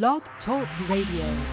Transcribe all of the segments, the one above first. Blog Talk Radio.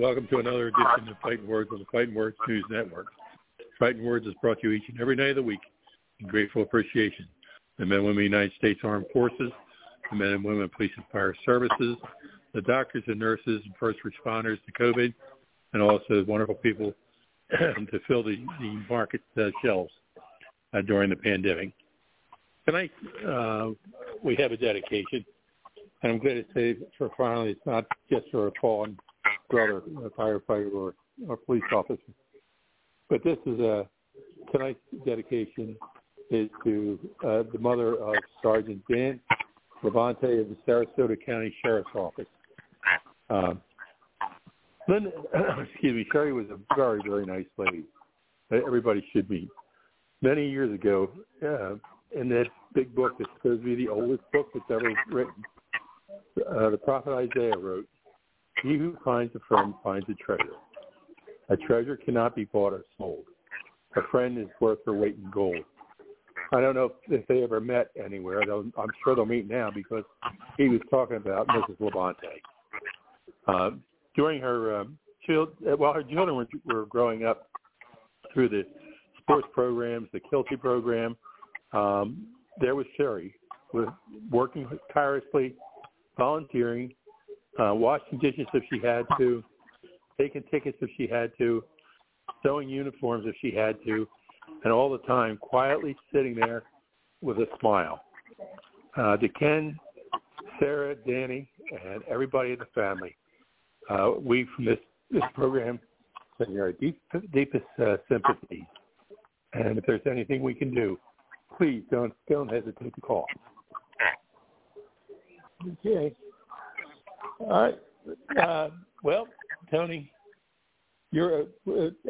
Welcome to another edition of Fighting Words on the Fighting Words News Network. Fighting Words is brought to you each and every night of the week in grateful appreciation. The men and women of the United States Armed Forces, the men and women of police and fire services, the doctors and nurses and first responders to COVID, and also the wonderful people to fill the market shelves during the pandemic. Tonight we have a dedication, and I'm glad to say for finally it's not just for a fallen brother, a firefighter, or a police officer. But this is tonight's dedication is to the mother of Sergeant Dan Levante of the Sarasota County Sheriff's Office. Linda, excuse me, Sherry was a very, very nice lady. Everybody should meet. Many years ago, in that big book that's supposed to be the oldest book that's ever written, the prophet Isaiah wrote, "He who finds a friend finds a treasure. A treasure cannot be bought or sold. A friend is worth her weight in gold." I don't know if they ever met anywhere. I'm sure they'll meet now because he was talking about Mrs. Labonte. During her while her children were growing up through the sports programs, the Kilty program, there was Sherry with working tirelessly, volunteering, washing dishes if she had to, taking tickets if she had to, sewing uniforms if she had to, and all the time quietly sitting there with a smile. To Ken, Sarah, Danny, and everybody in the family, we from this program send our deepest sympathy. And if there's anything we can do, please don't hesitate to call. Okay. All right. Well, Tony, you're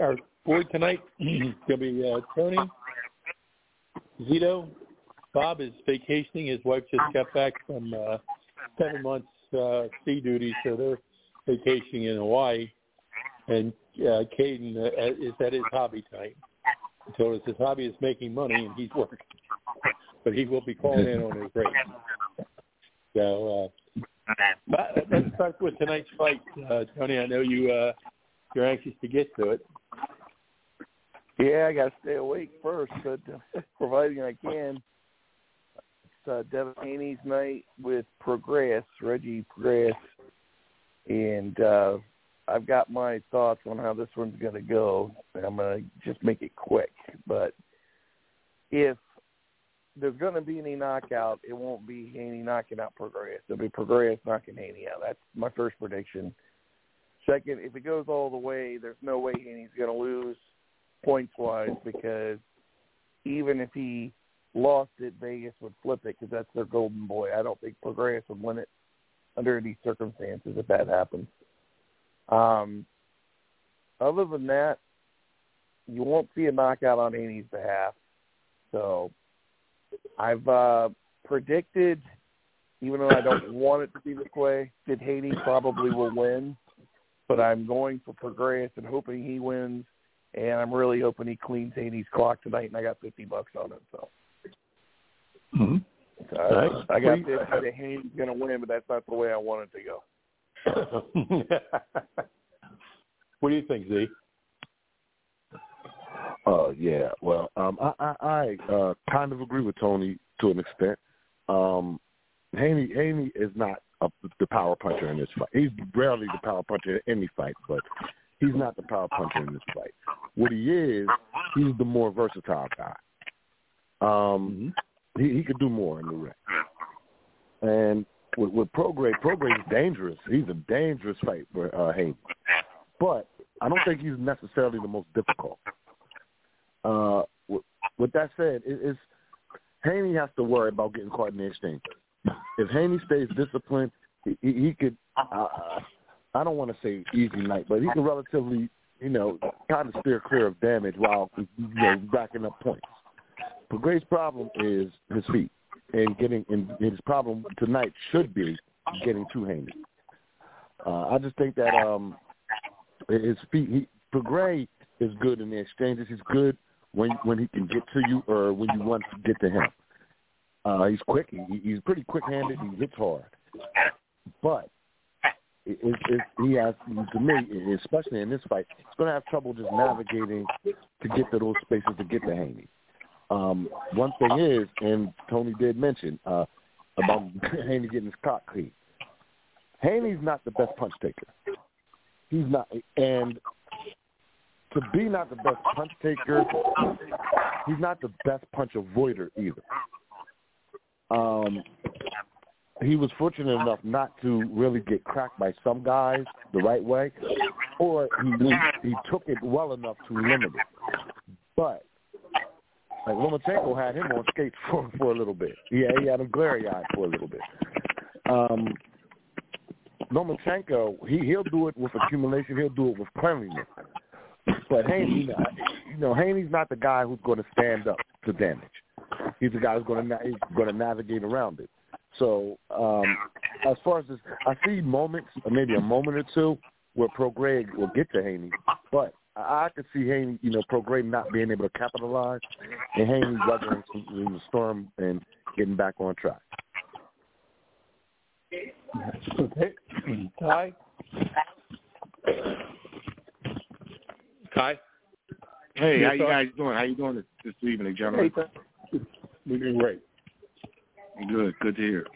our board tonight. It's going to be Tony, Zito. Bob is vacationing. His wife just got back from 7 months sea duty, so they're vacationing in Hawaii. And Caden is at his hobby tonight. He told us his hobby is making money, and he's working. But he will be calling in on his break. So let's start with tonight's fight. Tony, I know you're anxious to get to it. Yeah, I got to stay awake first, but providing I can. It's Devin Haney's night with Prograis, Regis Prograis, and I've got my thoughts on how this one's going to go. I'm going to just make it quick, but if there's going to be any knockout, it won't be Haney knocking out Prograis. It'll be Prograis knocking Haney out. That's my first prediction. Second, if it goes all the way, there's no way Haney's going to lose points-wise, because even if he lost it, Vegas would flip it because that's their golden boy. I don't think Prograis would win it under any circumstances if that happens. Other than that, you won't see a knockout on Haney's behalf. So I've predicted, even though I don't want it to be this way, that Haney probably will win, but I'm going for Prograis and hoping he wins, and I'm really hoping he cleans Haney's clock tonight, and I got $50 on it. So, right. I got this that Haney's going to win, but that's not the way I want it to go. What do you think, Z? Yeah, well, I kind of agree with Tony to an extent. Haney is not the power puncher in this fight. He's rarely the power puncher in any fight, but he's not the power puncher in this fight. What he is, he's the more versatile guy. He could do more in the ring. And with Prograis is dangerous. He's a dangerous fight for Haney. But I don't think he's necessarily the most difficult. With that said, it's Haney has to worry about getting caught in the exchange. If Haney stays disciplined, he could, I don't want to say easy night, but he can relatively, kind of steer clear of damage while, racking up points. Prograis' problem is his feet, and his problem tonight should be getting to Haney. I just think that his feet, Prograis is good in the exchanges. He's good when he can get to you or when you want to get to him. He's quick. He's pretty quick-handed. He hits hard. But he has, to me, especially in this fight, he's going to have trouble just navigating to get to those spaces to get to Haney. One thing is, and Tony did mention about Haney getting his cock clean. Haney's not the best punch taker. He's not, and to be not the best punch taker, he's not the best punch avoider either. He was fortunate enough not to really get cracked by some guys the right way, or he took it well enough to limit it. But like Lomachenko had him on skates for a little bit. Yeah, he had him glary eyed for a little bit. Lomachenko, he'll do it with accumulation. He'll do it with cleanliness. But Haney, Haney's not the guy who's going to stand up to damage. He's the guy who's going to navigate around it. So as far as this, I see moments, maybe a moment or two, where Prograis will get to Haney, but I could see Haney, Prograis not being able to capitalize, and Haney weathering the storm and getting back on track. Okay, Ty. Ty? Hey, how you guys doing? How you doing this evening, gentlemen? Hey, we're doing great. Good. Good to hear.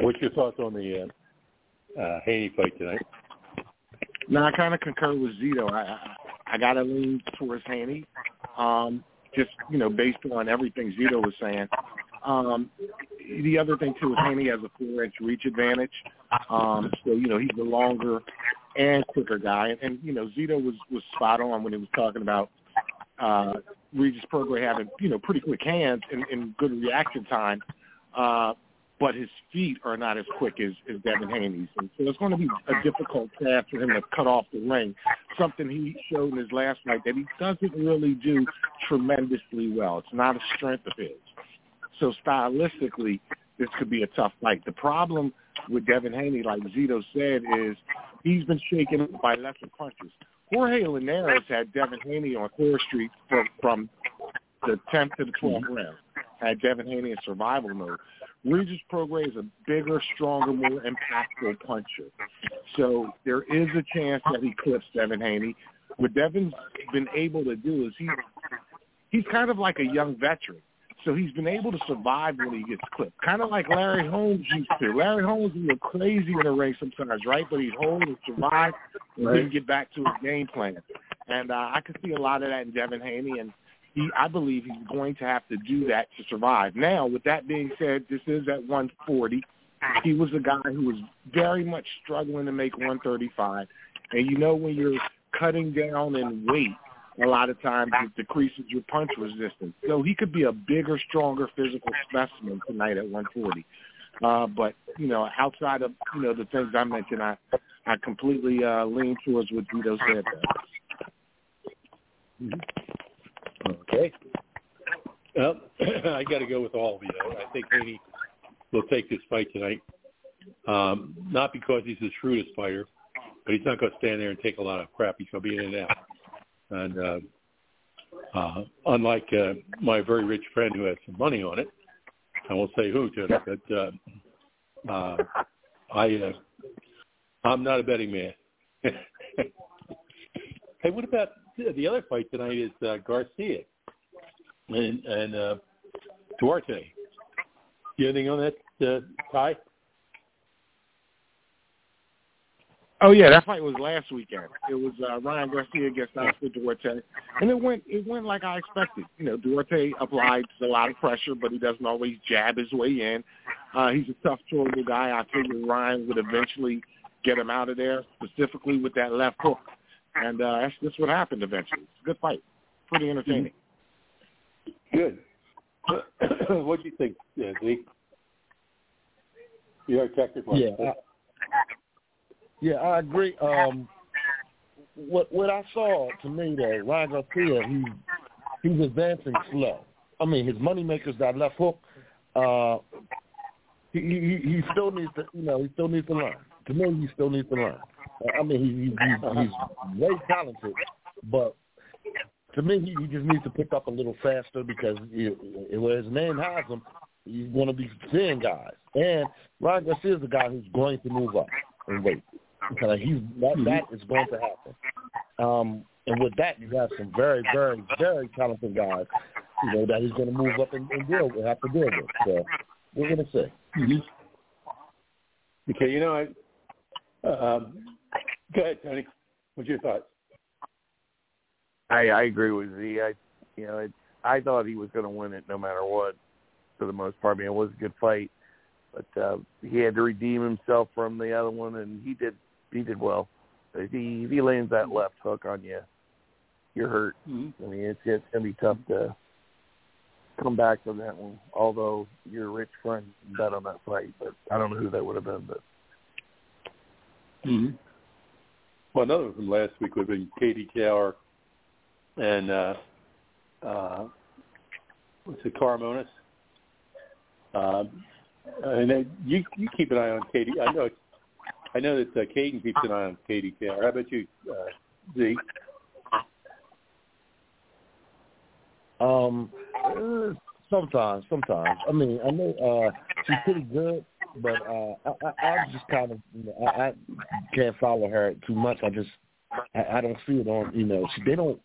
What's your thoughts on the Haney fight tonight? No, I kind of concur with Zito. I got to lean towards Haney, just, you know, based on everything Zito was saying. The other thing, too, is Haney has a 4-inch reach advantage. So, you know, he's the longer and quicker guy. And you know, Zito was spot on when he was talking about Regis Prograis having, you know, pretty quick hands and good reaction time. But his feet are not as quick as Devin Haney's. And so it's going to be a difficult task for him to cut off the ring, something he showed in his last fight that he doesn't really do tremendously well. It's not a strength of his. So stylistically, this could be a tough fight. The problem with Devin Haney, like Zito said, is he's been shaken up by lesser punches. Jorge Linares had Devin Haney on 4th Street from the 10th to the 12th round, had Devin Haney in survival mode. Regis Prograis is a bigger, stronger, more impactful puncher. So there is a chance that he clips Devin Haney. What Devin's been able to do is he's kind of like a young veteran. So he's been able to survive when he gets clipped, kind of like Larry Holmes used to. Larry Holmes would go crazy in the ring sometimes, right? But he'd hold and survive and then get back to his game plan. And I could see a lot of that in Devin Haney, and I believe he's going to have to do that to survive. Now, with that being said, this is at 140. He was a guy who was very much struggling to make 135. And you know, when you're cutting down in weight, a lot of times it decreases your punch resistance. So he could be a bigger, stronger physical specimen tonight at 140. But, you know, outside of, you know, the things I mentioned, I completely lean towards what Zito said. Mm-hmm. Okay. Well, I got to go with all of you. I think Haney will take this fight tonight, not because he's the shrewdest fighter, but he's not going to stand there and take a lot of crap. He's going to be in and out. And unlike my very rich friend who has some money on it, I won't say who, Tony, but I'm not a betting man. Hey, what about the other fight tonight is Garcia and Duarte. You have anything on that, Ty? Oh, yeah, that fight was last weekend. It was Ryan Garcia against Oscar Duarte, and it went like I expected. You know, Duarte applied a lot of pressure, but he doesn't always jab his way in. He's a tough, durable guy. I figured Ryan would eventually get him out of there, specifically with that left hook. And that's what happened eventually. It's a good fight. Pretty entertaining. Good. What do you think, Zeke? You're a technical. Yeah, I agree. What I saw, to me, that Ryan Garcia, he's advancing slow. I mean, his moneymakers, that left hook, he still needs to, you know, he still needs to learn. To me, he still needs to learn. I mean, he's way talented, but to me, he just needs to pick up a little faster because where his name has him, he's going to be seeing guys. And Ryan Garcia is a guy who's going to move up and wait. That is going to happen. And with that, you have some very, very, very talented guys, you know, that he's going to move up and deal with, have to deal with. So we're going to see. Mm-hmm. Okay, you know, go ahead, Tony. What's your thoughts? I agree with Z. I thought he was going to win it no matter what, for the most part. I mean, it was a good fight, but he had to redeem himself from the other one, and he did well. If he lands that left hook on you, you're hurt. Mm-hmm. I mean, it's going to be tough to come back from that one, although your rich friend bet on that fight, but I don't know who that would have been, but. Mm-hmm. Well, another one from last week would have been Katie Taylor and Carmonas. And you keep an eye on Katie. I know that Caden keeps an eye on Katie Taylor. How about you, Zeke? Sometimes. I mean, I know she's pretty good. But I'm just kind of, I can't follow her too much. I just I don't see it on, you know, they don't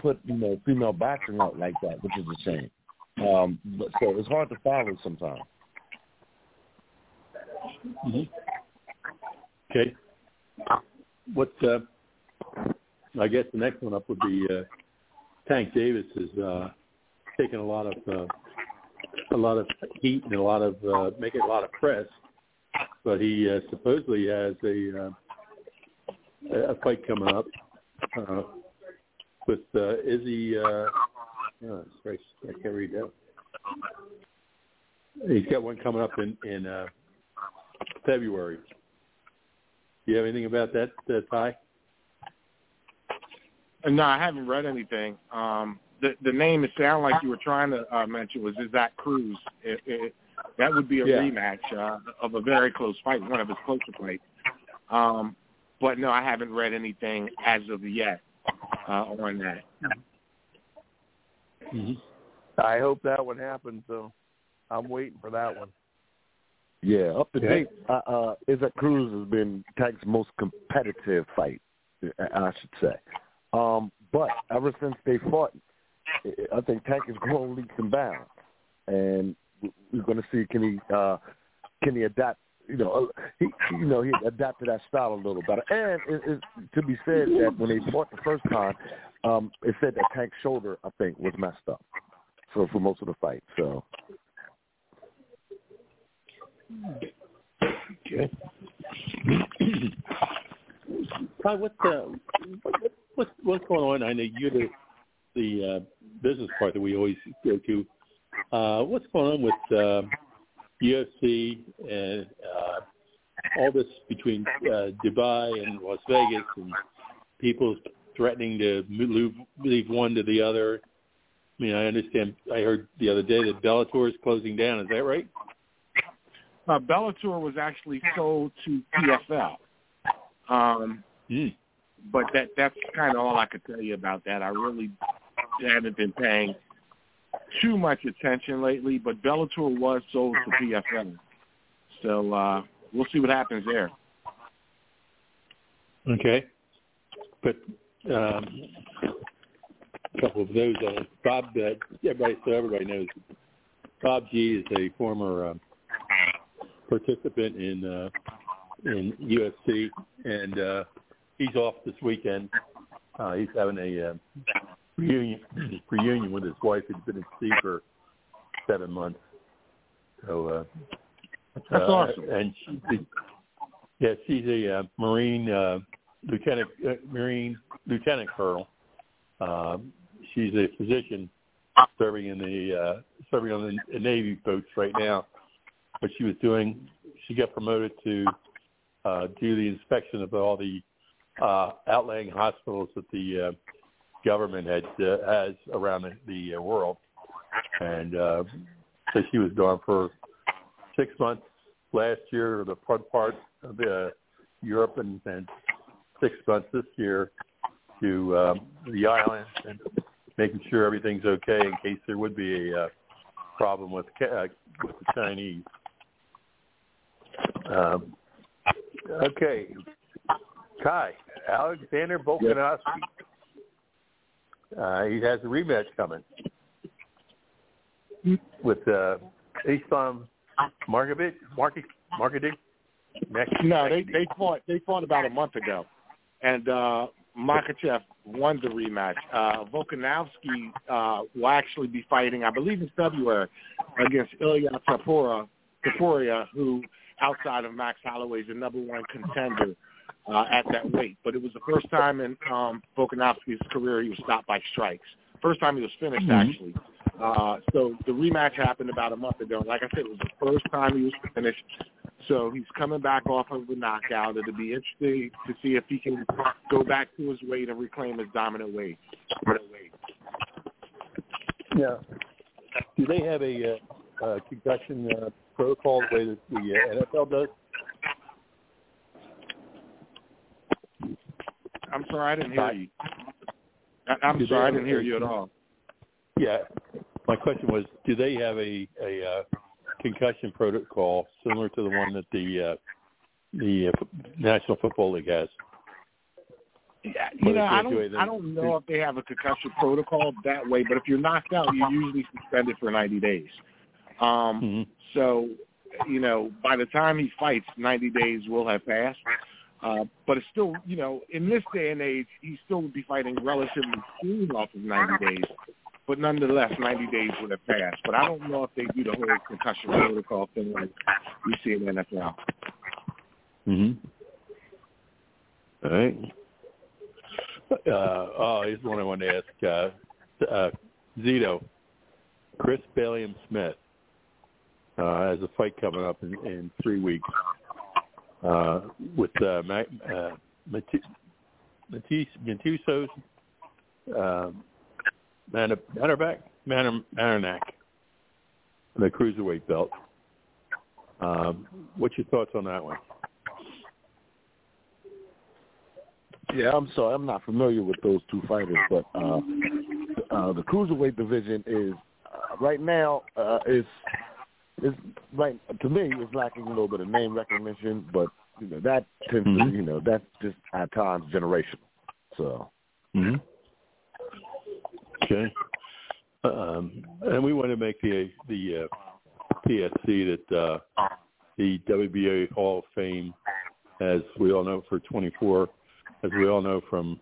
put, you know, female boxing out like that, which is a shame. But so it's hard to follow sometimes. Mm-hmm. Okay. What I guess the next one up would be Tank Davis is taking a lot of heat and making a lot of press, but he supposedly has a fight coming up with Izzy. I can't read that. He's got one coming up in February. Do you have anything about that, Ty? No, I haven't read anything. The name it sounded like you were trying to mention was Isaac Cruz. That would be a rematch of a very close fight, one of his closer fights. But no, I haven't read anything as of yet on that. Mm-hmm. I hope that one happens, so I'm waiting for that one. Yeah, up to date, Isaac Cruz has been Tank's most competitive fight, I should say. But ever since they fought, I think Tank has grown leaps and bounds, and we're going to see can he adapt. He adapted that style a little better. And it to be said that when they fought the first time, it said that Tank's shoulder, I think, was messed up for most of the fight. So. Okay. Ty, what's going on? I know you're the business part that we always go to. What's going on with UFC and all this between Dubai and Las Vegas, and people threatening to leave one to the other? I mean, I understand. I heard the other day that Bellator is closing down. Is that right? Bellator was actually sold to PFL, but that's kind of all I could tell you about that. I really haven't been paying too much attention lately, but Bellator was sold to PFL, so we'll see what happens there. Okay, but a couple of those. Bob, everybody knows Bob G is a former participant in UFC, and he's off this weekend. He's having a reunion with his wife. He's been in sea for 7 months. So that's awesome. And she's a Marine Lieutenant Colonel. She's a physician serving on the Navy boats right now. What she was doing, she got promoted to do the inspection of all the outlying hospitals that the government has around the world. And so she was gone for 6 months last year, the front part of Europe, and 6 months this year to the islands, and making sure everything's okay in case there would be a problem with the Chinese. Okay. Ty, Alexander Volkanovsky. He has a rematch coming with Islam Makhachev. No, they fought about a month ago, and Makhachev won the rematch. Volkanovsky will actually be fighting, I believe, in February against Ilya Topuria, who, outside of Max Holloway, is the number one contender at that weight. But it was the first time in Volkanovski's career he was stopped by strikes. First time he was finished, actually. So the rematch happened about a month ago. Like I said, it was the first time he was finished. So he's coming back off of a knockout. It'll be interesting to see if he can go back to his weight and reclaim his dominant weight. Yeah. Do they have a concussion protocol the way that the NFL does? I'm sorry, I didn't hear you. I'm sorry, I didn't hear you at all. Yeah, my question was, do they have a concussion protocol similar to the one that the National Football League has? I don't know if they have a concussion protocol that way, but if you're knocked out, you're usually suspended for 90 days. So, you know, by the time he fights, 90 days will have passed. But it's still, you know, in this day and age, he still would be fighting relatively soon off of 90 days. But nonetheless, 90 days would have passed. But I don't know if they do the whole concussion protocol thing like we see in the NFL. All right. Here's one I wanted to ask. Zito, Chris Bellingham Smith has a fight coming up in 3 weeks with Matiso's Mananak, the cruiserweight belt. What's your thoughts on that one? Yeah, I'm sorry. I'm not familiar with those two fighters, but the cruiserweight division is right now is right to me is lacking a little bit of name recognition, but you know that tends to that's just at times generational. So. Okay. And we want to make the PSC that the WBA Hall of Fame, as we all know, for 24. As we all know from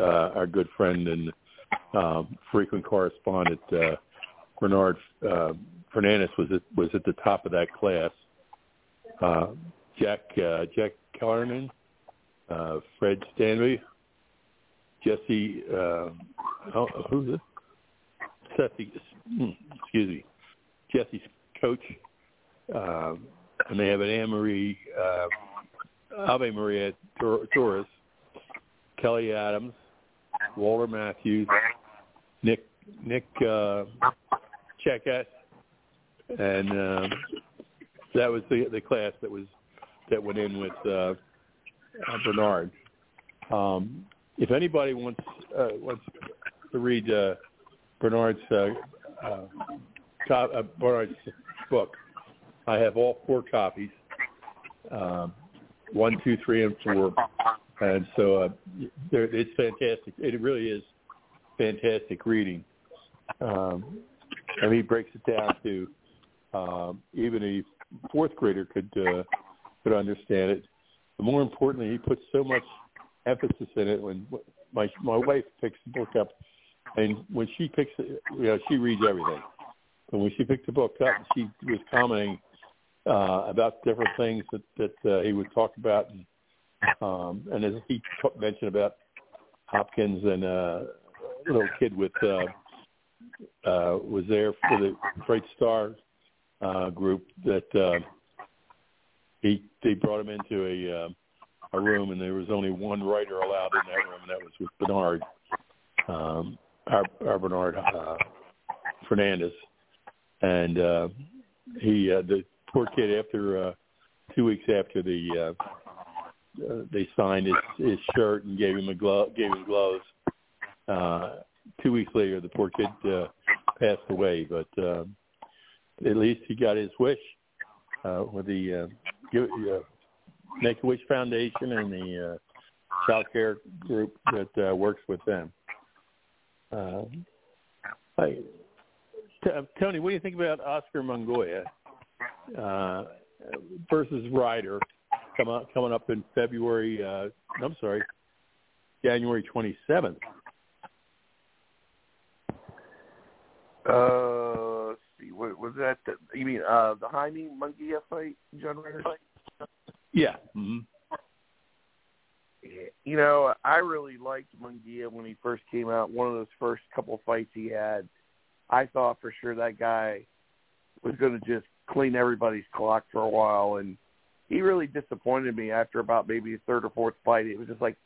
our good friend and frequent correspondent Bernard Fernandez was at the top of that class. Jack Carnan, Fred Stanley, Jesse Jesse Coach, and they have an Ave Maria Torres. Kelly Adams, Walter Matthews, Nick Checkett, and that was the class that went in with Bernard. If anybody wants to read Bernard's book, I have all 4 copies, 1, 2, 3, and 4. And so it's fantastic. It really is fantastic reading. And he breaks it down to even a fourth grader could understand it. But more importantly, he puts so much emphasis in it. When my wife picks the book up, and when she picks it, she reads everything. But when she picked the book up, she was commenting about different things that he would talk about. And as he mentioned about Hopkins and a little kid with was there for the Bright Star group that they brought him into a room, and there was only one writer allowed in that room, and that was with Bernard, our Bernard Fernandez, and he the poor kid after 2 weeks after the. They signed his shirt and gave him gloves. 2 weeks later, the poor kid passed away, but at least he got his wish with the Make-A-Wish Foundation and the child care group that works with them. Tony, what do you think about Oscar Munguia versus Ryder? Coming up in January 27th. Let's see, what was that? You mean the Jaime Munguia fight, John Ryder fight? Yeah. Mm-hmm. You know, I really liked Munguia when he first came out. One of those first couple fights he had, I thought for sure that guy was going to just clean everybody's clock for a while, and he really disappointed me after about maybe the third or fourth fight. It was just like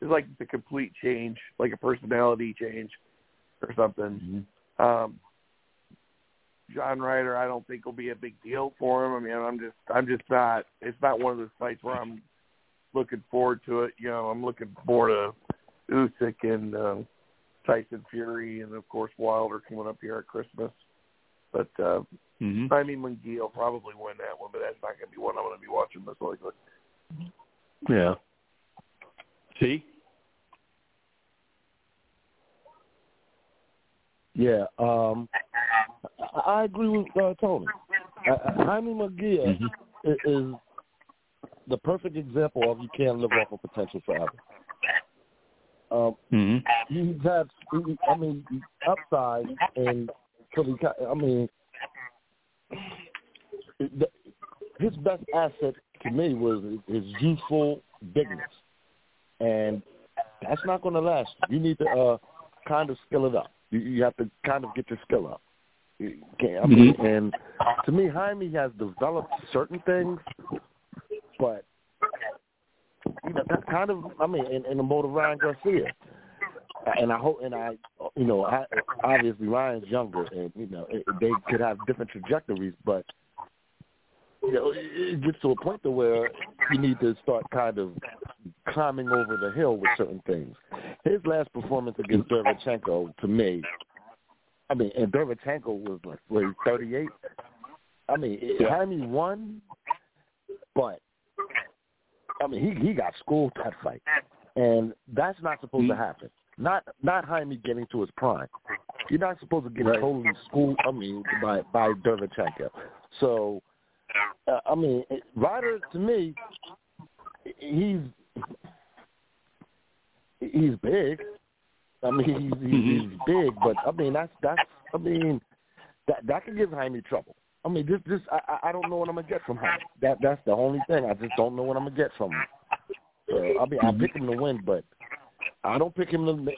the complete change, like a personality change or something. Mm-hmm. John Ryder, I don't think will be a big deal for him. I mean, I'm just not. It's not one of those fights where I'm looking forward to it. You know, I'm looking forward to Usyk and Tyson Fury, and of course Wilder coming up here at Christmas. But I mean, Munguia will probably win that one, but that's not going to be one I'm going to be watching most likely. Yeah. See? Yeah, I agree with Tony. Jaime Munguia is the perfect example of you can't live off of potential forever. He's had, I mean, upside, and I mean, his best asset to me was his youthful bigness, and that's not going to last. You need to kind of skill it up. You have to kind of get your skill up. I mean, and to me, Jaime has developed certain things, but you know, that's kind of, I mean, in the mode of Ryan Garcia. And I hope, and I, you know, obviously Ryan's younger, and you know, they could have different trajectories, but you know, it gets to a point to where you need to start kind of climbing over the hill with certain things. His last performance against Derevyanchenko, to me, I mean, and Derevyanchenko was like 38. I mean, Jaime won, but I mean, he got schooled that fight, and that's not supposed to happen. Not Jaime getting to his prime. You're not supposed to get totally schooled, I mean, by Derevyanchenko. So, I mean, Ryder, to me, he's big. I mean, he's big, but I mean, that could give Jaime trouble. I mean, I don't know what I'm gonna get from him. That's the only thing. I just don't know what I'm gonna get from him. I mean, I pick him to win, but I don't pick him to.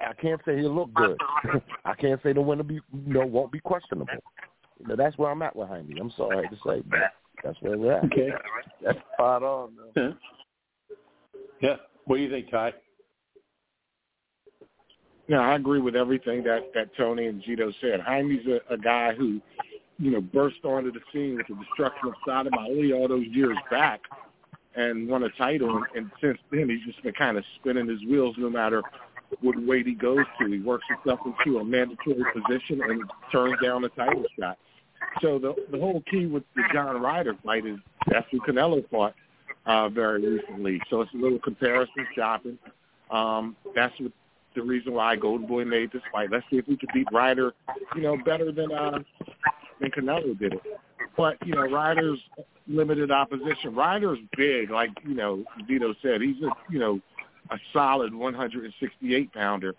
I can't say he'll look good. I can't say the win will be won't be questionable. You know, that's where I'm at with Jaime. I'm sorry to say, but that's where we're at. Okay, that's spot on. Man. Yeah. What do you think, Ty? No, I agree with everything that Tony and Zito said. Jaime's a guy who, you know, burst onto the scene with the destruction of Saddam Ali all those years back and won a title. And since then, he's just been kind of spinning his wheels no matter what weight he goes to. He works himself into a mandatory position and turns down a title shot. So the whole key with the John Ryder fight is that's who Canelo fought very recently. So it's a little comparison shopping. That's what the reason why Golden Boy made this fight. Let's see if we can beat Ryder, you know, better than Canelo did it. But, you know, Ryder's limited opposition. Ryder's big, like, you know, Zito said. He's a solid 168-pounder.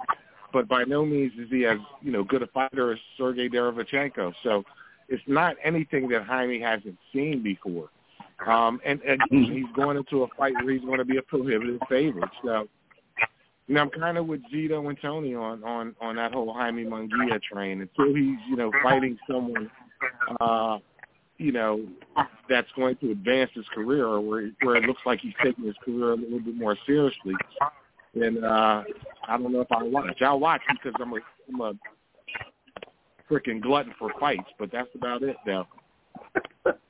But by no means is he as, you know, good a fighter as Sergey Derevyanchenko. So it's not anything that Jaime hasn't seen before. And he's going into a fight where he's going to be a prohibitive favorite. So, you know, I'm kind of with Zito and Tony on that whole Jaime Munguia train. Until he's, you know, fighting someone, you know, that's going to advance his career or where it looks like he's taking his career a little bit more seriously. And I don't know if I'll watch. I'll watch because I'm a freaking glutton for fights, but that's about it now.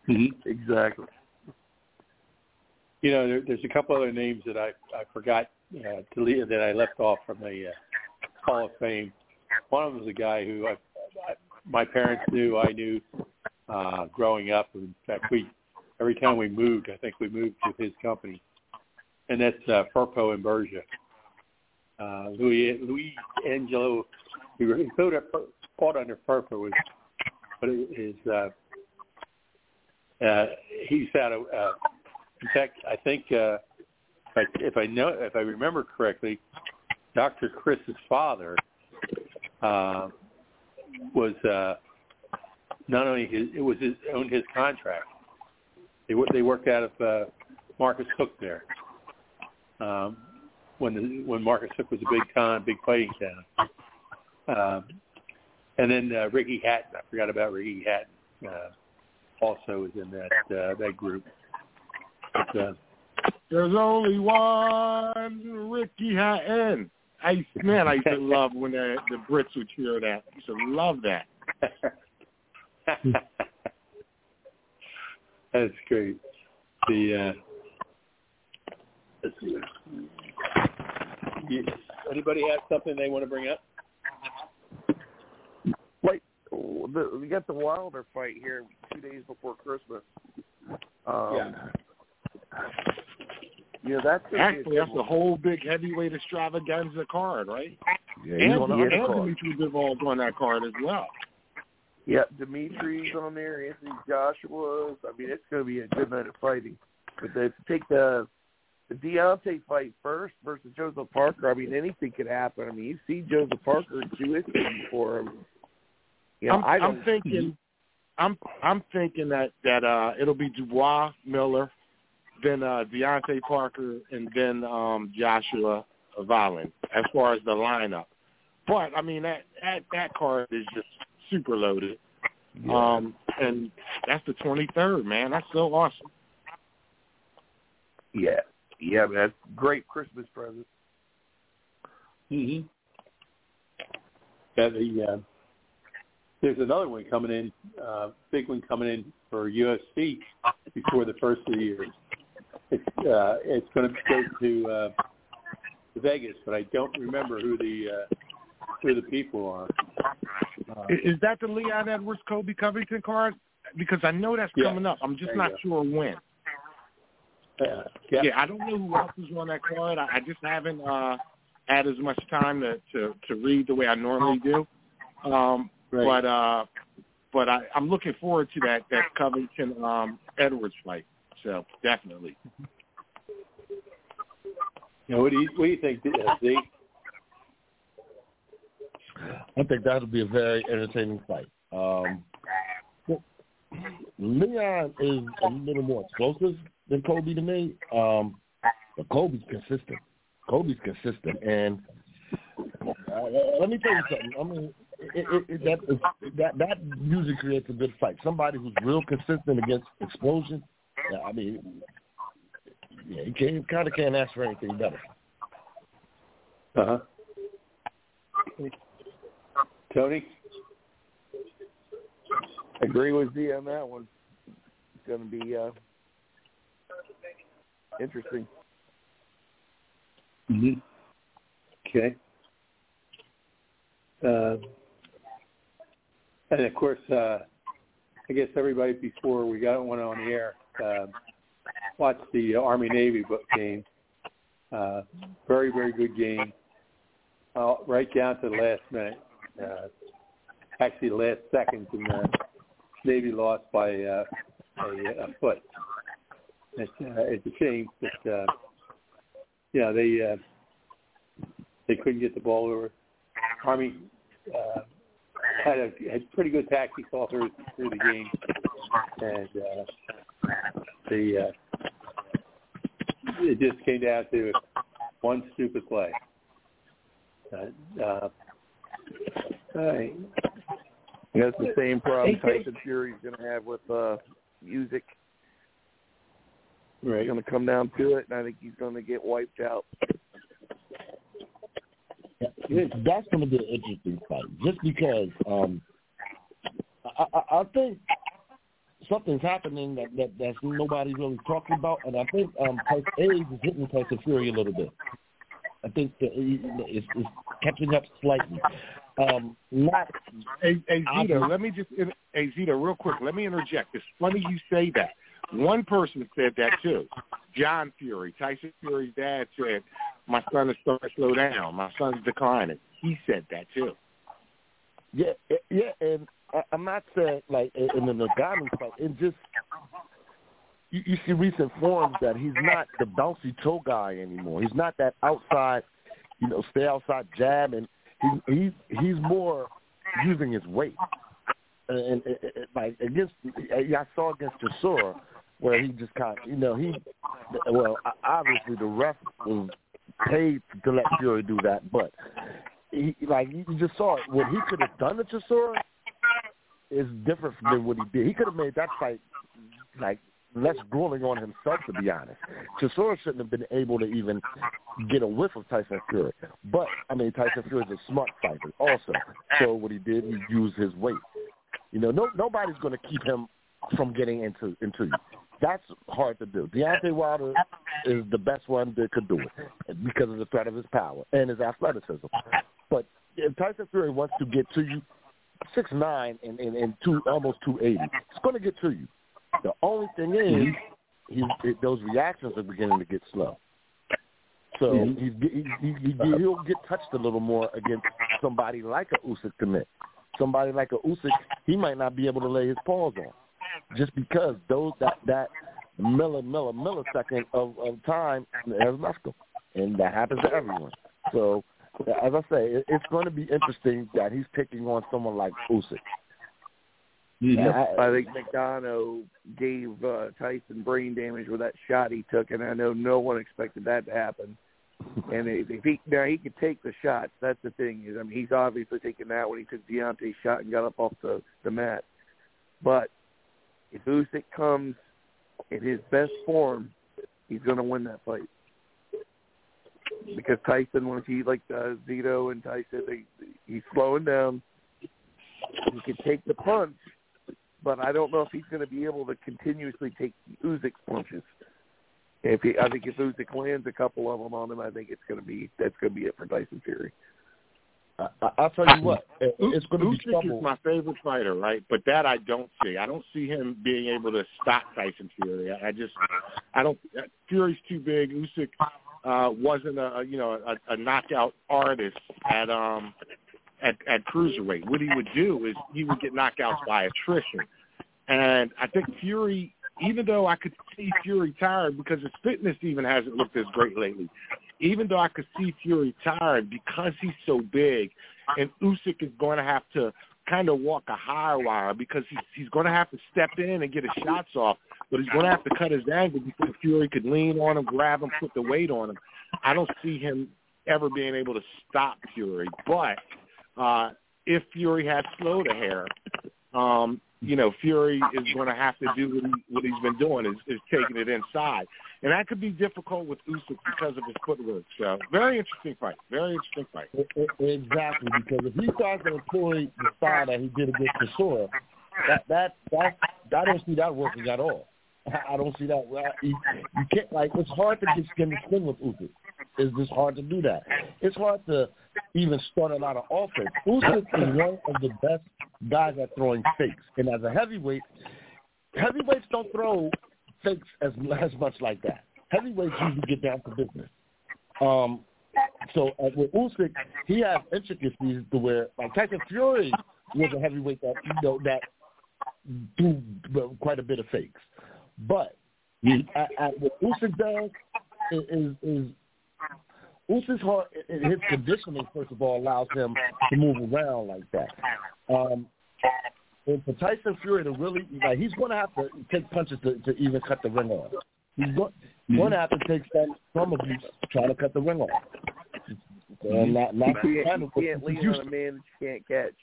Exactly. You know, there's a couple other names that I forgot. That I left off from the Hall of Fame. One of them is a guy who my parents knew, I knew growing up. In fact, every time we moved, I think we moved with his company, and that's Firpo and Bergia. Luis Angelo, he fought under Firpo, but he's out of. In fact, I think. If I remember correctly, Dr. Chris's father was not only owned his contract. They worked out of Marcus Hook there when Marcus Hook was a big fighting town. And then Ricky Hatton, I forgot about Ricky Hatton, also was in that group. But, there's only one Ricky Hatton. I used to love when the Brits would cheer that. I used to love that. That's great. Let's see. Anybody have something they want to bring up? Like, we got the Wilder fight here 2 days before Christmas. Yeah. You know, that's the whole big heavyweight extravaganza card, right? Yeah, he's on the undercard. And Demetrius Bivol on that card as well. Yep, Demetrius on there, Anthony Joshua's. I mean, it's going to be a good night of fighting. But to take the Deontay fight first versus Joseph Parker, I mean, anything could happen. I mean, you've seen Joseph Parker do it before him. You know, I'm thinking that it'll be Dubois, Miller, then Deontay Parker, and then Joshua Valen as far as the lineup. But I mean that card is just super loaded. Yeah. And that's the 23rd, man. That's so awesome. Yeah. Yeah, man, that's a great Christmas present. Mm-hmm. Yeah, there's another one coming in, big one coming in for UFC before the first of the year. It's going to go to Vegas, but I don't remember who the people are. Is that the Leon Edwards Kobe Covington card? Because I know that's coming up. I'm just not sure when. Yeah, I don't know who else is on that card. I just haven't had as much time to read the way I normally do. Right. But I'm looking forward to that Covington Edwards fight. So definitely. You know, what do you think, Z? I think that'll be a very entertaining fight. Leon is a little more explosive than Kobe to me, but Kobe's consistent. And let me tell you something. I mean, that usually creates a good fight. Somebody who's real consistent against explosion. I mean, yeah, you kind of can't ask for anything better. Uh huh. Tony, agree with Z on that one. It's going to be interesting. Mm-hmm. Okay. And of course, I guess everybody before we got one on the air watched the Army-Navy game. Very, very good game. Right down to the last minute. Actually, last seconds, and the Navy lost by a foot. It's a shame that they couldn't get the ball over. Army had pretty good tactics all through the game, and it just came down to one stupid play. Right. That's the same problem Tyson Fury's going to have with Usyk. Right. He's going to come down to it, and I think he's going to get wiped out. That's going to be an interesting fight, just because I think something's happening that's nobody really talking about, and I think Tyson A's is hitting Tyson Fury a little bit. I think that it's catching up slightly. Zito, real quick, let me interject. It's funny you say that. One person said that too. John Fury, Tyson Fury's dad, said, "My son is starting to slow down. My son's declining." He said that too. Yeah, and I'm not saying like in the Nagano fight. It just you see recent forms that he's not the bouncy toe guy anymore. He's not that outside, stay outside jab, and he's more using his weight. And like against, I saw against Chisora where he just kind of, obviously the ref was paid to let Fury do that, but you just saw it. What he could have done to Chisora is different than what he did. He could have made that fight like less grueling on himself, to be honest. Chisora shouldn't have been able to even get a whiff of Tyson Fury. But, I mean, Tyson Fury is a smart fighter also. So what he did, he used his weight. Nobody's going to keep him from getting into you. That's hard to do. Deontay Wilder is the best one that could do it because of the threat of his power and his athleticism. But if Tyson Fury wants to get to you, 6'9" and almost 280, it's going to get to you. The only thing is, those reactions are beginning to get slow. So he'll get touched a little more against somebody like a Usyk to me. Somebody like a Usyk, he might not be able to lay his paws on, just because those that millisecond of time has left him, and that happens to everyone. So, as I say, it's going to be interesting that he's taking on someone like Usyk. I think McDonough gave Tyson brain damage with that shot he took, and I know no one expected that to happen. And if he could take the shots. That's the thing is, I mean, he's obviously taken that when he took Deontay's shot and got up off the mat. But if Usyk comes in his best form, he's going to win that fight. Because Tyson, once he like Zito and Tyson, he's slowing down. He can take the punch, but I don't know if he's going to be able to continuously take Usyk's punches. I think if Usyk lands a couple of them on him, I think that's going to be it for Tyson Fury. I'll tell you what, it's going to be trouble. Usyk is my favorite fighter, right? But that I don't see. I don't see him being able to stop Tyson Fury. Fury's too big. Usyk wasn't a knockout artist at cruiserweight. What he would do is he would get knockouts by attrition. And I think Fury, even though I could see Fury tired because his fitness even hasn't looked as great lately, even though I could see Fury tired because he's so big, and Usyk is going to have to kind of walk a high wire because he's going to have to step in and get his shots off, but he's going to have to cut his angle because Fury could lean on him, grab him, put the weight on him. I don't see him ever being able to stop Fury, but if Fury had slowed a hair, Fury is going to have to do what he's been doing, is taking it inside. And that could be difficult with Usyk because of his footwork. So very interesting fight. Exactly, because if he starts to employ the style that he did against Pessoa, I don't see that working at all. I don't see that. You can't, it's hard to get skin to skin with Usyk. It's just hard to do that. It's hard to even start a lot of offense. Usyk is one of the best guys at throwing fakes. And as a heavyweight, heavyweights don't throw fakes as much like that. Heavyweights usually get down to business. So with Usyk, he has intricacies to where, like Tyson Fury was a heavyweight that, that do quite a bit of fakes. But what Usyk does is Usyk's heart, his conditioning, first of all, allows him to move around like that. And for Tyson Fury to really, he's going to have to take punches to even cut the ring off. He's going to have to take some abuse trying to cut the ring off. You can't lean on a man that you can't catch.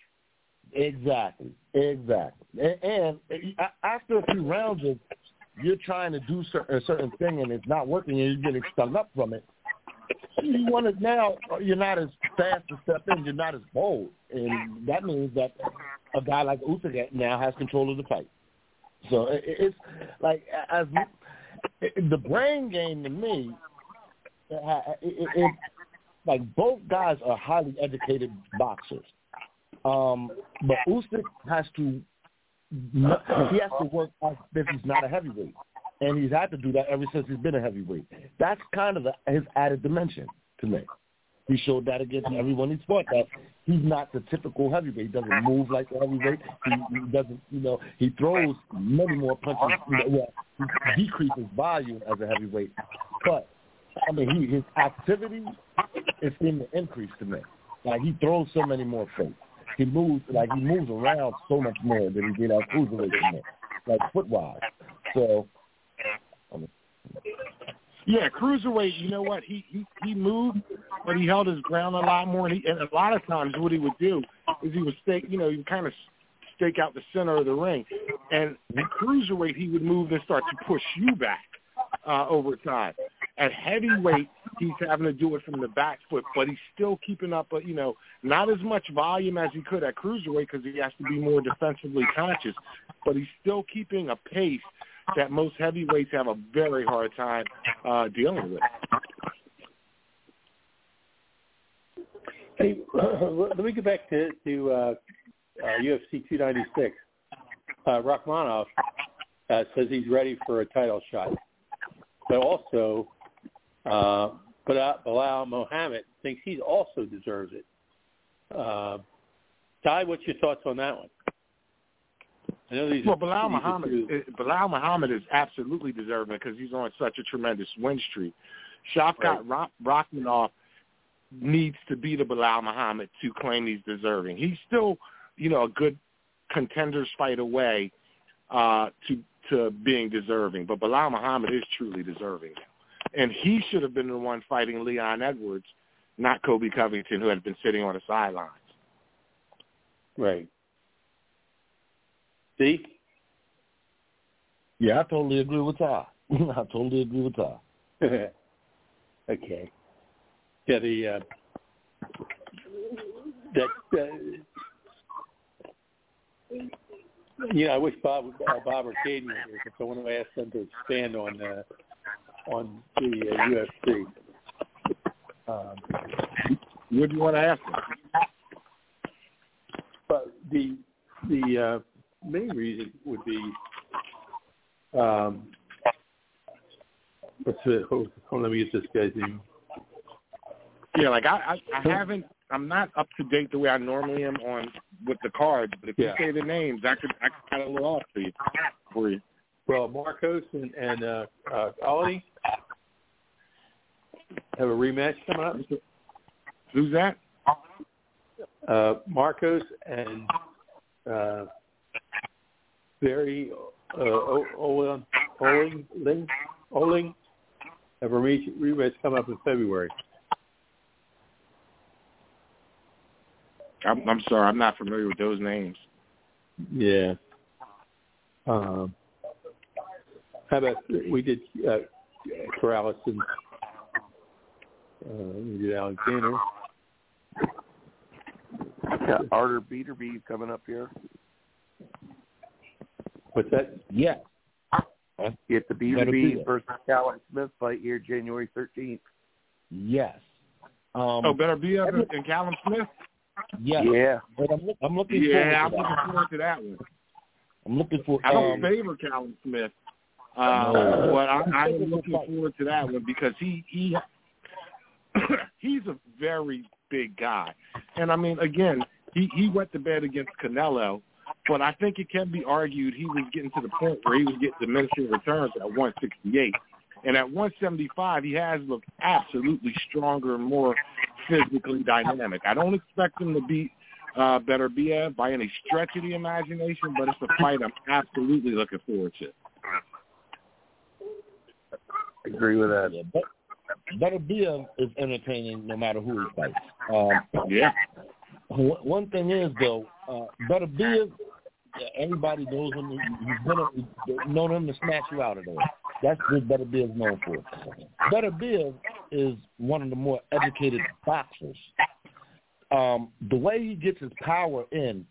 Exactly. And after a few rounds of you're trying to do a certain thing and it's not working and you're getting stung up from it, you want to now, you're not as fast to step in, you're not as bold. And that means that a guy like Usyk now has control of the fight. So it's like the brain game to me, both guys are highly educated boxers. But Usyk has to work as if he's not a heavyweight. And he's had to do that ever since he's been a heavyweight. That's kind of his added dimension to me. He showed that against everyone he's fought, that he's not the typical heavyweight. He doesn't move like a heavyweight. He doesn't, he throws many more punches. He decreases volume as a heavyweight. But, his activity is in the increase to me. He throws so many more fakes. He moves around so much more than he did at cruiserweight, foot-wise. So, yeah, cruiserweight. You know what? He moved, but he held his ground a lot more. And a lot of times, what he would do is he would stake out the center of the ring. And at cruiserweight, he would move and start to push you back over time. At heavyweight, he's having to do it from the back foot, but he's still keeping up, not as much volume as he could at cruiserweight because he has to be more defensively conscious, but he's still keeping a pace that most heavyweights have a very hard time dealing with. Hey, let me go back to UFC 296. Rakhmonov says he's ready for a title shot, but also Belal Muhammad thinks he also deserves it. Ty, what's your thoughts on that one? I know these Belal Muhammad is absolutely deserving because he's on such a tremendous win streak. Shavkat Rachmanov needs to beat a Belal Muhammad to claim he's deserving. He's still, you know, a good contenders fight away to being deserving. But Belal Muhammad is truly deserving. And he should have been the one fighting Leon Edwards, not Kobe Covington, who had been sitting on the sidelines. Right. See? Yeah, I totally agree with Ty. Okay. Yeah, I wish Bob or Caden were here because I want to ask them to expand on the UFC. What do you want to ask them? But the main reason would be let me get this guy's name. Yeah, like I'm not up to date the way I normally am on with the cards, but if you say the names, I could kind of look off for you. Well, Marcos and Ali have a rematch coming up. Who's that? Marcos and Barry Oling have a rematch coming up in February. I'm sorry, I'm not familiar with those names. Yeah. How about we did Corrales and we did Alexander. Got Artur Beterbiev coming up here. What's that? Yes. Get the Beterbiev versus Callum Smith fight here January 13th. Yes. Beterbiev and Callum Smith? Yeah. But I'm looking forward to that one. I don't favor Callum Smith, but I'm looking forward to that one because he's a very big guy, and I mean, again, he wet the bed against Canelo, but I think it can be argued he was getting to the point where he was getting diminishing returns at 168, and at 175 he has looked absolutely stronger and more physically dynamic. I don't expect him to beat Beterbiev by any stretch of the imagination, but it's a fight I'm absolutely looking forward to. Agree with that. Yeah, Beterbiev is entertaining no matter who he fights. One thing is though, Beterbiev, everybody knows him. You've known him to snatch you out of there. That's what Beterbiev is known for. Beterbiev is one of the more educated boxers. The way he gets his power in,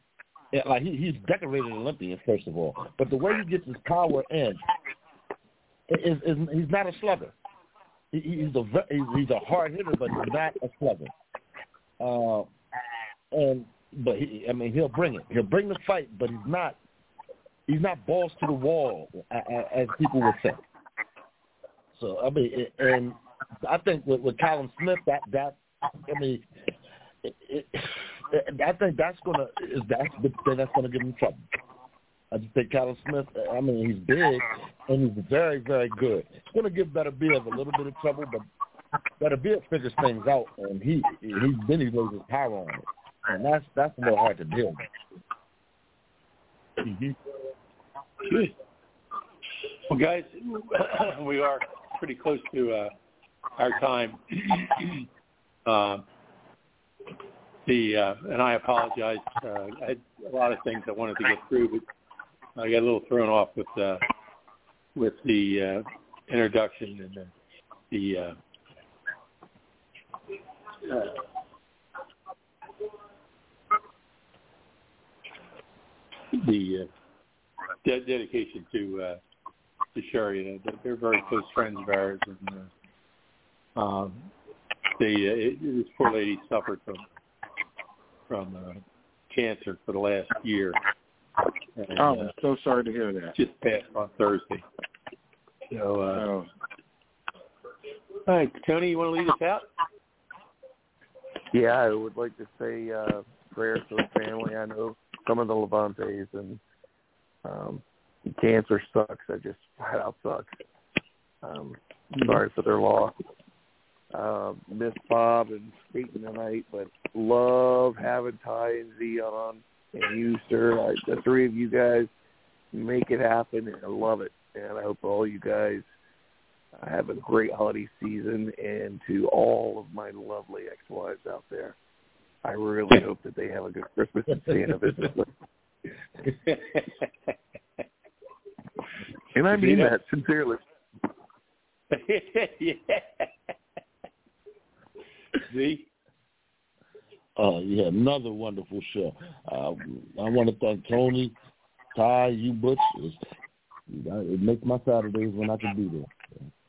like he's decorated Olympian, first of all, but the way he gets his power in is he's not a slugger. He's a hard hitter, but he's not a slugger. He'll bring it. He'll bring the fight, but he's not balls to the wall, as people would say. So and I think with Callum Smith, I think that's gonna give him trouble. I just think Callum Smith, he's big and he's very, very good. It's gonna give Beterbiev a little bit of trouble, but Beterbiev figures things out, and he knows his power on it, and that's a little hard to deal with. Mm-hmm. Good. Well, guys, we are pretty close to our time. And I apologize. I had a lot of things I wanted to get through, but I got a little thrown off with the introduction and the dedication to Sherry. They're very close friends of ours, and this poor lady suffered from cancer for the last year. And, I'm so sorry to hear that. Just passed on Thursday. So All right, Tony, you want to lead us out? Yeah, I would like to say prayers for the family. I know some of the Levantes and cancer sucks. It just flat out sucks. Sorry for their loss. Miss Bob and Peyton tonight, but love having Ty and Z on, and you, sir. The three of you guys make it happen, and I love it. And I hope all you guys have a great holiday season, and to all of my lovely ex-wives out there, I really hope that they have a good Christmas and Santa visit. And I mean that sincerely. Yeah. See? Oh, yeah, another wonderful show. I want to thank Tony, Ty, you butchers. It makes my Saturdays when I can be there.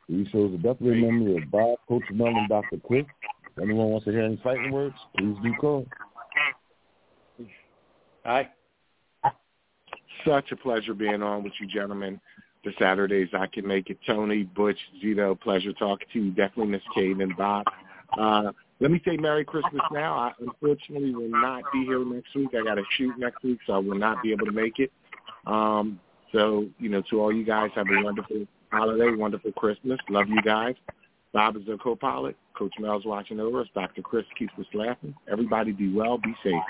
These shows are definitely a memory of Bob, Coach Mel, and Dr. Quick. If anyone wants to hear any fighting words, please do call. Hi. Such a pleasure being on with you gentlemen. The Saturdays I can make it. Tony, Butch, Zito, pleasure talking to you. Definitely Miss Kate and Bob. Let me say Merry Christmas now. I unfortunately will not be here next week. I got a shoot next week, so I will not be able to make it. So, you know, to all you guys, have a wonderful holiday, wonderful Christmas. Love you guys. Bob is the co-pilot. Coach Mel's watching over us. Dr. Chris keeps us laughing. Everybody be well. Be safe.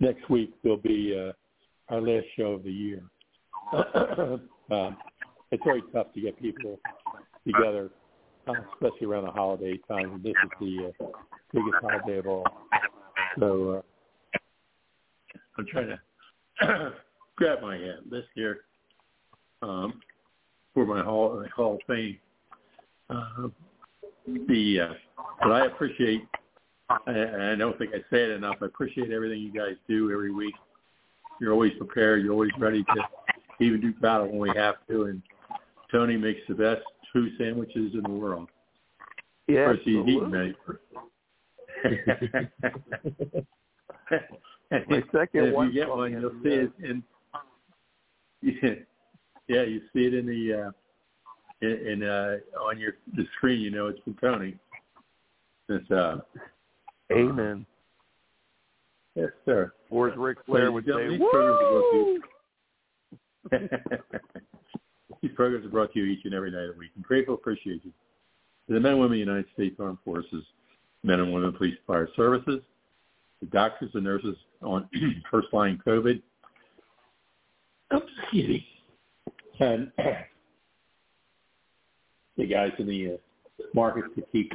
Next week will be our last show of the year. It's very tough to get people together, especially around the holiday time. And this is the biggest holiday of all. So I'm trying to grab my hand this year for my Hall of Fame. But I appreciate, I don't think I say it enough, I appreciate everything you guys do every week. You're always prepared. You're always ready to even do battle when we have to. And Tony makes the best two sandwiches in the world. Yeah, of course, he's eating many. My second one. If you get one, you'll see it in. Yeah, you see it in the on the screen. You know it's from Tony. It's amen. Yes, sir. Where's Ric Flair would say, "Woo!" These programs are brought to you each and every night of the week. I'm grateful, appreciate you. To the men and women of the United States Armed Forces, men and women of police, fire services, the doctors and nurses on first-line COVID. I'm just kidding. And the guys in the markets to keep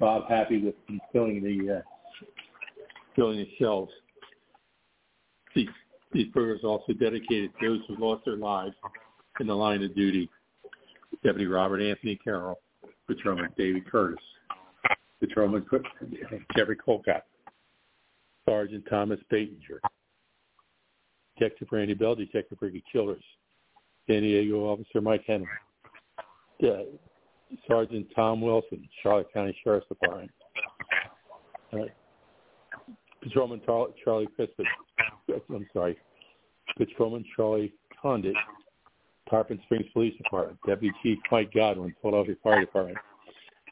Bob happy with filling the shelves. These programs are also dedicated to those who lost their lives in the line of duty. Deputy Robert Anthony Carroll, Patrolman David Curtis, Patrolman Jeffrey Colcott, Sergeant Thomas Batinger, Detective Randy Bell, Detective Ricky Childers, San Diego Officer Mike Henry, Sergeant Tom Wilson, Charlotte County Sheriff's Department, Patrolman Charlie Crispin, Patrolman Charlie Condit, Tarpon Springs Police Department, Deputy Chief Mike Godwin, Philadelphia Fire Department,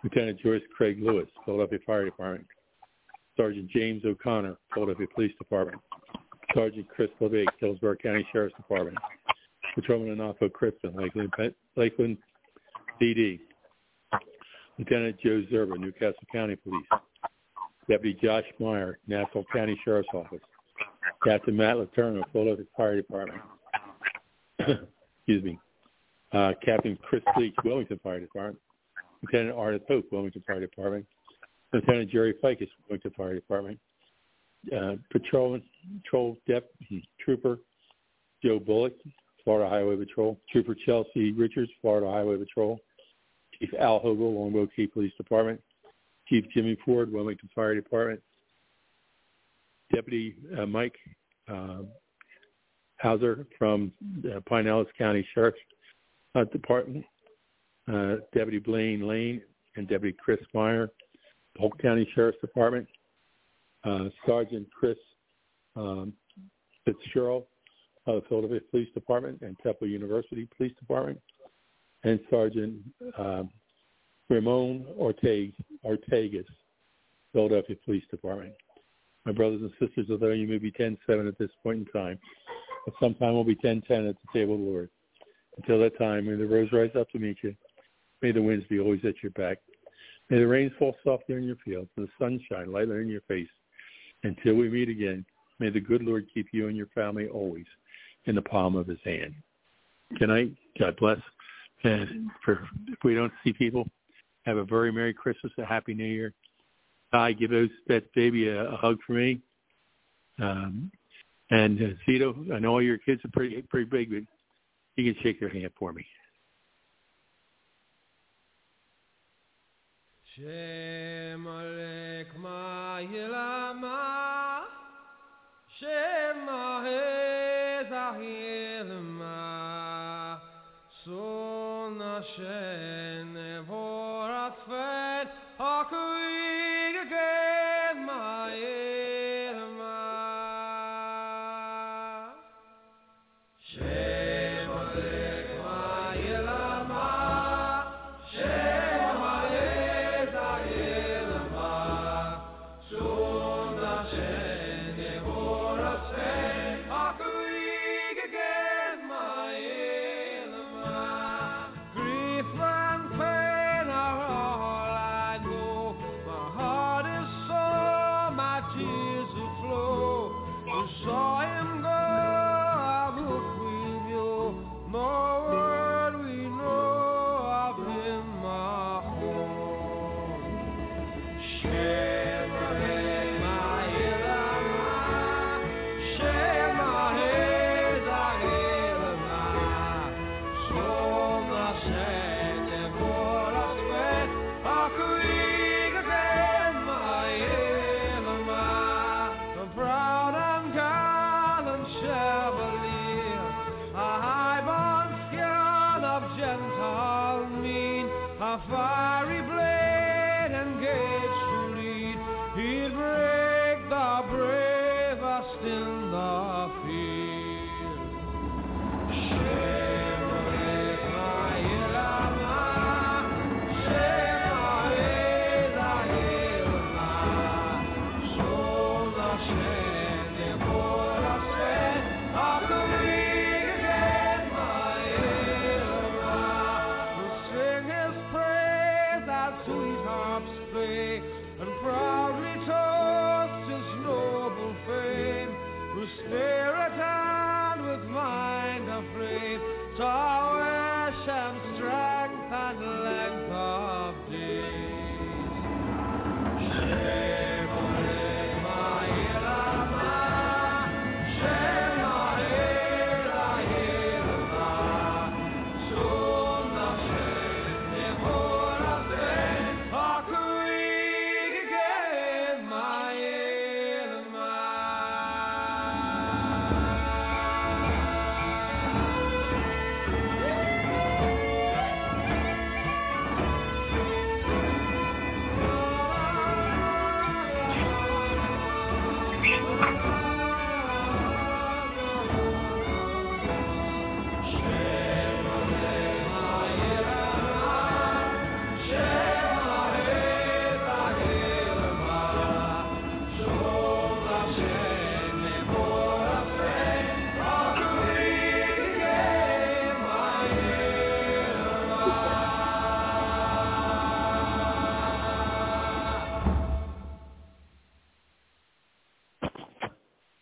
Lieutenant Joyce Craig Lewis, Philadelphia Fire Department, Sergeant James O'Connor, Philadelphia Police Department, Sergeant Chris LeVay, Hillsborough County Sheriff's Department, Patrolman Anafo Crispin, Lakeland PD, Lieutenant Joe Zerba, Newcastle County Police, Deputy Josh Meyer, Nassau County Sheriff's Office, Captain Matt Letourneau, Philadelphia Fire Department, excuse me, Captain Chris Leach, Wilmington Fire Department, Lieutenant Artis Hope, Wilmington Fire Department, Lieutenant Jerry Ficus, Wilmington Fire Department, Trooper Joe Bullock, Florida Highway Patrol, Trooper Chelsea Richards, Florida Highway Patrol, Chief Al Hogel, Longbow Key Police Department, Chief Jimmy Ford, Wilmington Fire Department, Deputy Mike Hauser from Pinellas County Sheriff's Department, Deputy Blaine Lane and Deputy Chris Meyer, Polk County Sheriff's Department, Sergeant Chris Fitzgerald, Philadelphia Police Department and Temple University Police Department, and Sergeant Ramon Ortegas, Philadelphia Police Department. My brothers and sisters, although you may be 10-7 at this point in time, but sometime we'll be 10-10 at the table of the Lord. Until that time, may the rose rise up to meet you. May the winds be always at your back. May the rains fall softly on your fields and the sun shine lightly on your face. Until we meet again, may the good Lord keep you and your family always in the palm of his hand. Good night. God bless. And if we don't see people, have a very Merry Christmas, a Happy New Year. Ty, give that baby a hug for me. And Zito, I know all your kids are pretty big, but you can shake their hand for me. Shem Alek Ma'ilama, Shem Ma'ezahilma, Son Hashem Nevorat Fed Hakuig again Ma'ilma. Shem Alek Ma'ilama, Shem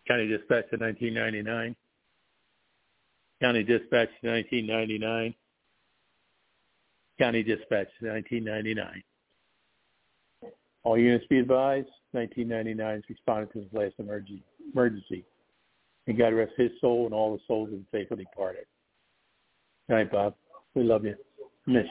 County Dispatch in 1999. County Dispatch in 1999. County Dispatch in 1999. All units be advised, 1999 responded to his last emergency. And God rest his soul and all the souls of the faithfully departed. Good night, Bob. We love you. Miss you.